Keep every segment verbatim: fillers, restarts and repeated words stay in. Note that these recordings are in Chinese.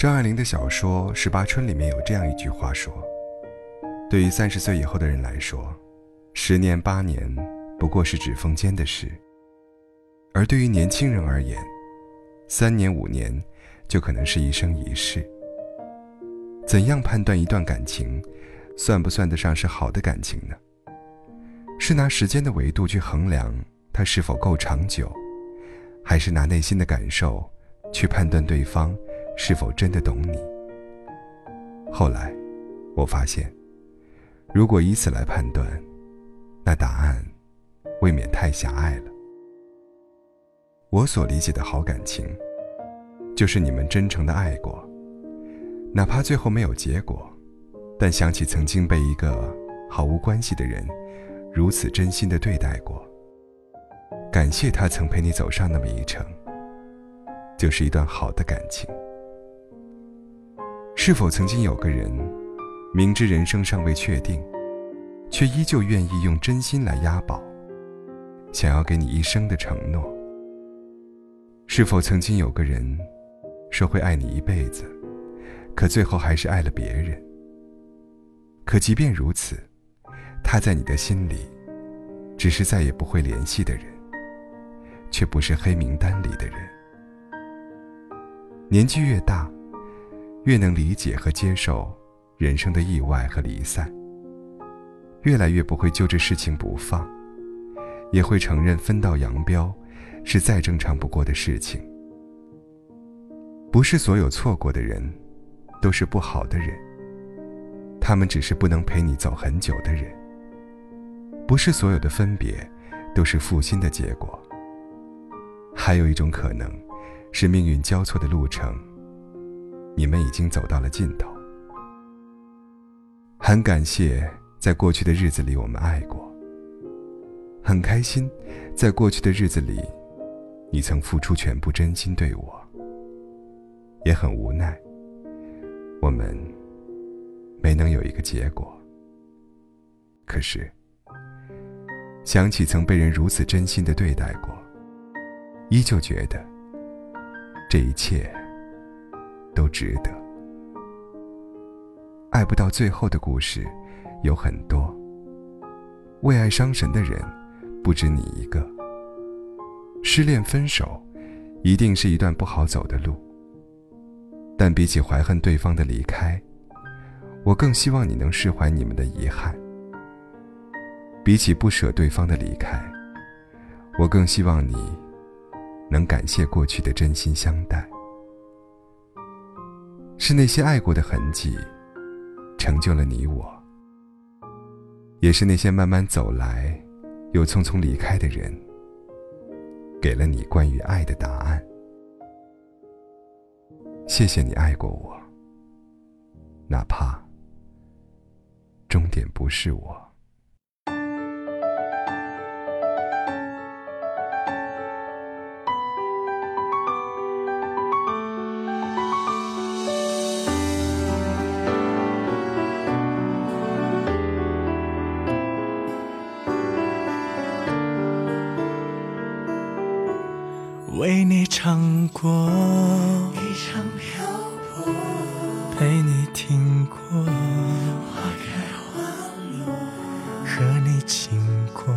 张爱玲的小说《十八春》里面有这样一句话说，对于三十岁以后的人来说，十年八年不过是指缝间的事，而对于年轻人而言，三年五年就可能是一生一世。怎样判断一段感情算不算得上是好的感情呢？是拿时间的维度去衡量它是否够长久，还是拿内心的感受去判断对方是否真的懂你？后来我发现，如果以此来判断，那答案未免太狭隘了。我所理解的好感情，就是你们真诚的爱过，哪怕最后没有结果，但想起曾经被一个毫无关系的人如此真心地对待过，感谢他曾陪你走上那么一程，就是一段好的感情。是否曾经有个人，明知人生尚未确定，却依旧愿意用真心来押宝，想要给你一生的承诺？是否曾经有个人，说会爱你一辈子，可最后还是爱了别人？可即便如此，他在你的心里，只是再也不会联系的人，却不是黑名单里的人。年纪越大，越能理解和接受人生的意外和离散，越来越不会揪着事情不放，也会承认分道扬镳是再正常不过的事情。不是所有错过的人都是不好的人，他们只是不能陪你走很久的人。不是所有的分别都是负心的结果，还有一种可能是命运交错的路程，你们已经走到了尽头。很感谢在过去的日子里我们爱过，很开心在过去的日子里你曾付出全部真心对我，也很无奈我们没能有一个结果。可是想起曾被人如此真心地对待过，依旧觉得这一切都值得。爱不到最后的故事有很多，为爱伤神的人不止你一个。失恋分手一定是一段不好走的路，但比起怀恨对方的离开，我更希望你能释怀你们的遗憾。比起不舍对方的离开，我更希望你能感谢过去的真心相待。是那些爱过的痕迹成就了你我，也是那些慢慢走来又匆匆离开的人，给了你关于爱的答案。谢谢你爱过我，哪怕终点不是我。为你唱过，一场漂泊，陪你听过，花开花落，和你经过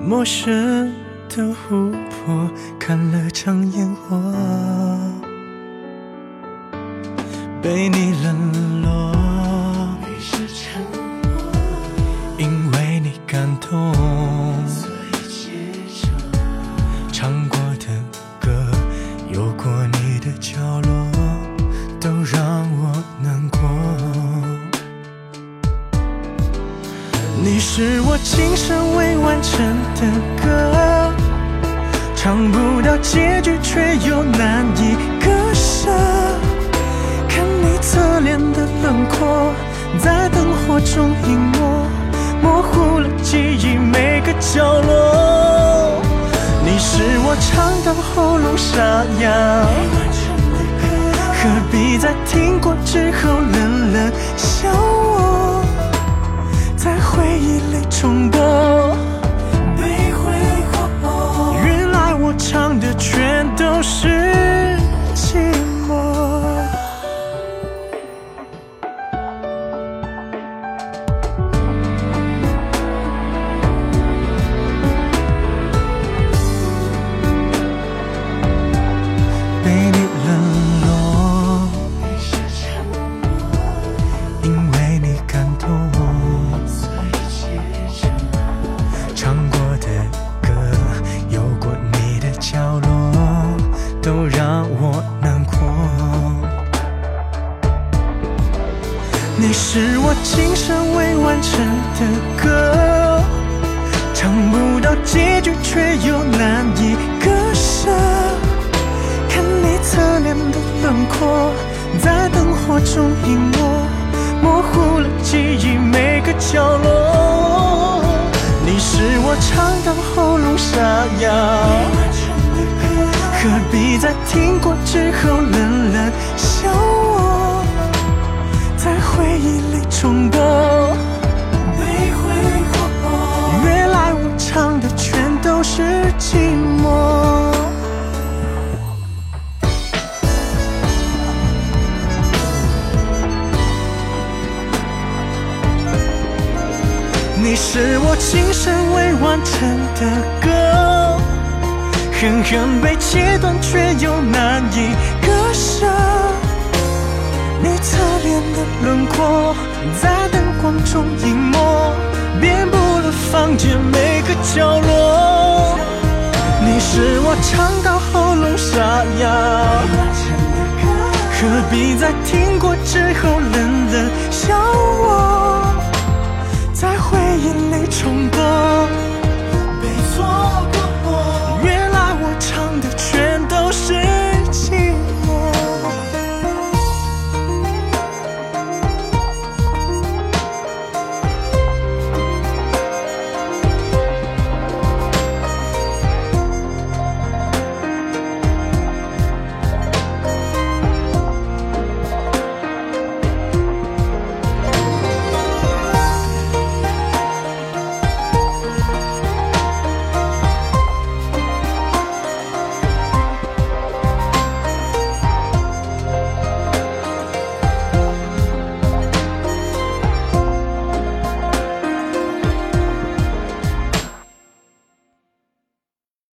陌生的湖泊，看了场烟火，被你冷落，于是沉默，因为你感动，所以执着，唱过有过你的角落，都让我难过。你是我今生未完成的歌，唱不到结局却又难以割舍，看你侧脸的轮廓在灯火中隐没，模糊了记忆每个角落。你是我唱到喉咙沙哑，何必在听过之后冷冷笑我，在回忆里重播，被回过。原来我唱的全都是寂寞。尚未完成的歌，唱不到结局却又难以割舍，看你侧脸的轮廓在灯火中隐没，模糊了记忆每个角落。你是我唱到喉咙沙哑，何必在听过之后冷冷笑我，在回忆里重播。原来我唱的全都是寂寞。你是我今生未完成的歌，狠狠被切断却又难以割舍，你侧脸的轮廓在灯光中隐没，遍布了房间每个角落。你是我唱到喉咙沙哑，何必在听过之后冷冷笑我，在回忆里重播，被错过。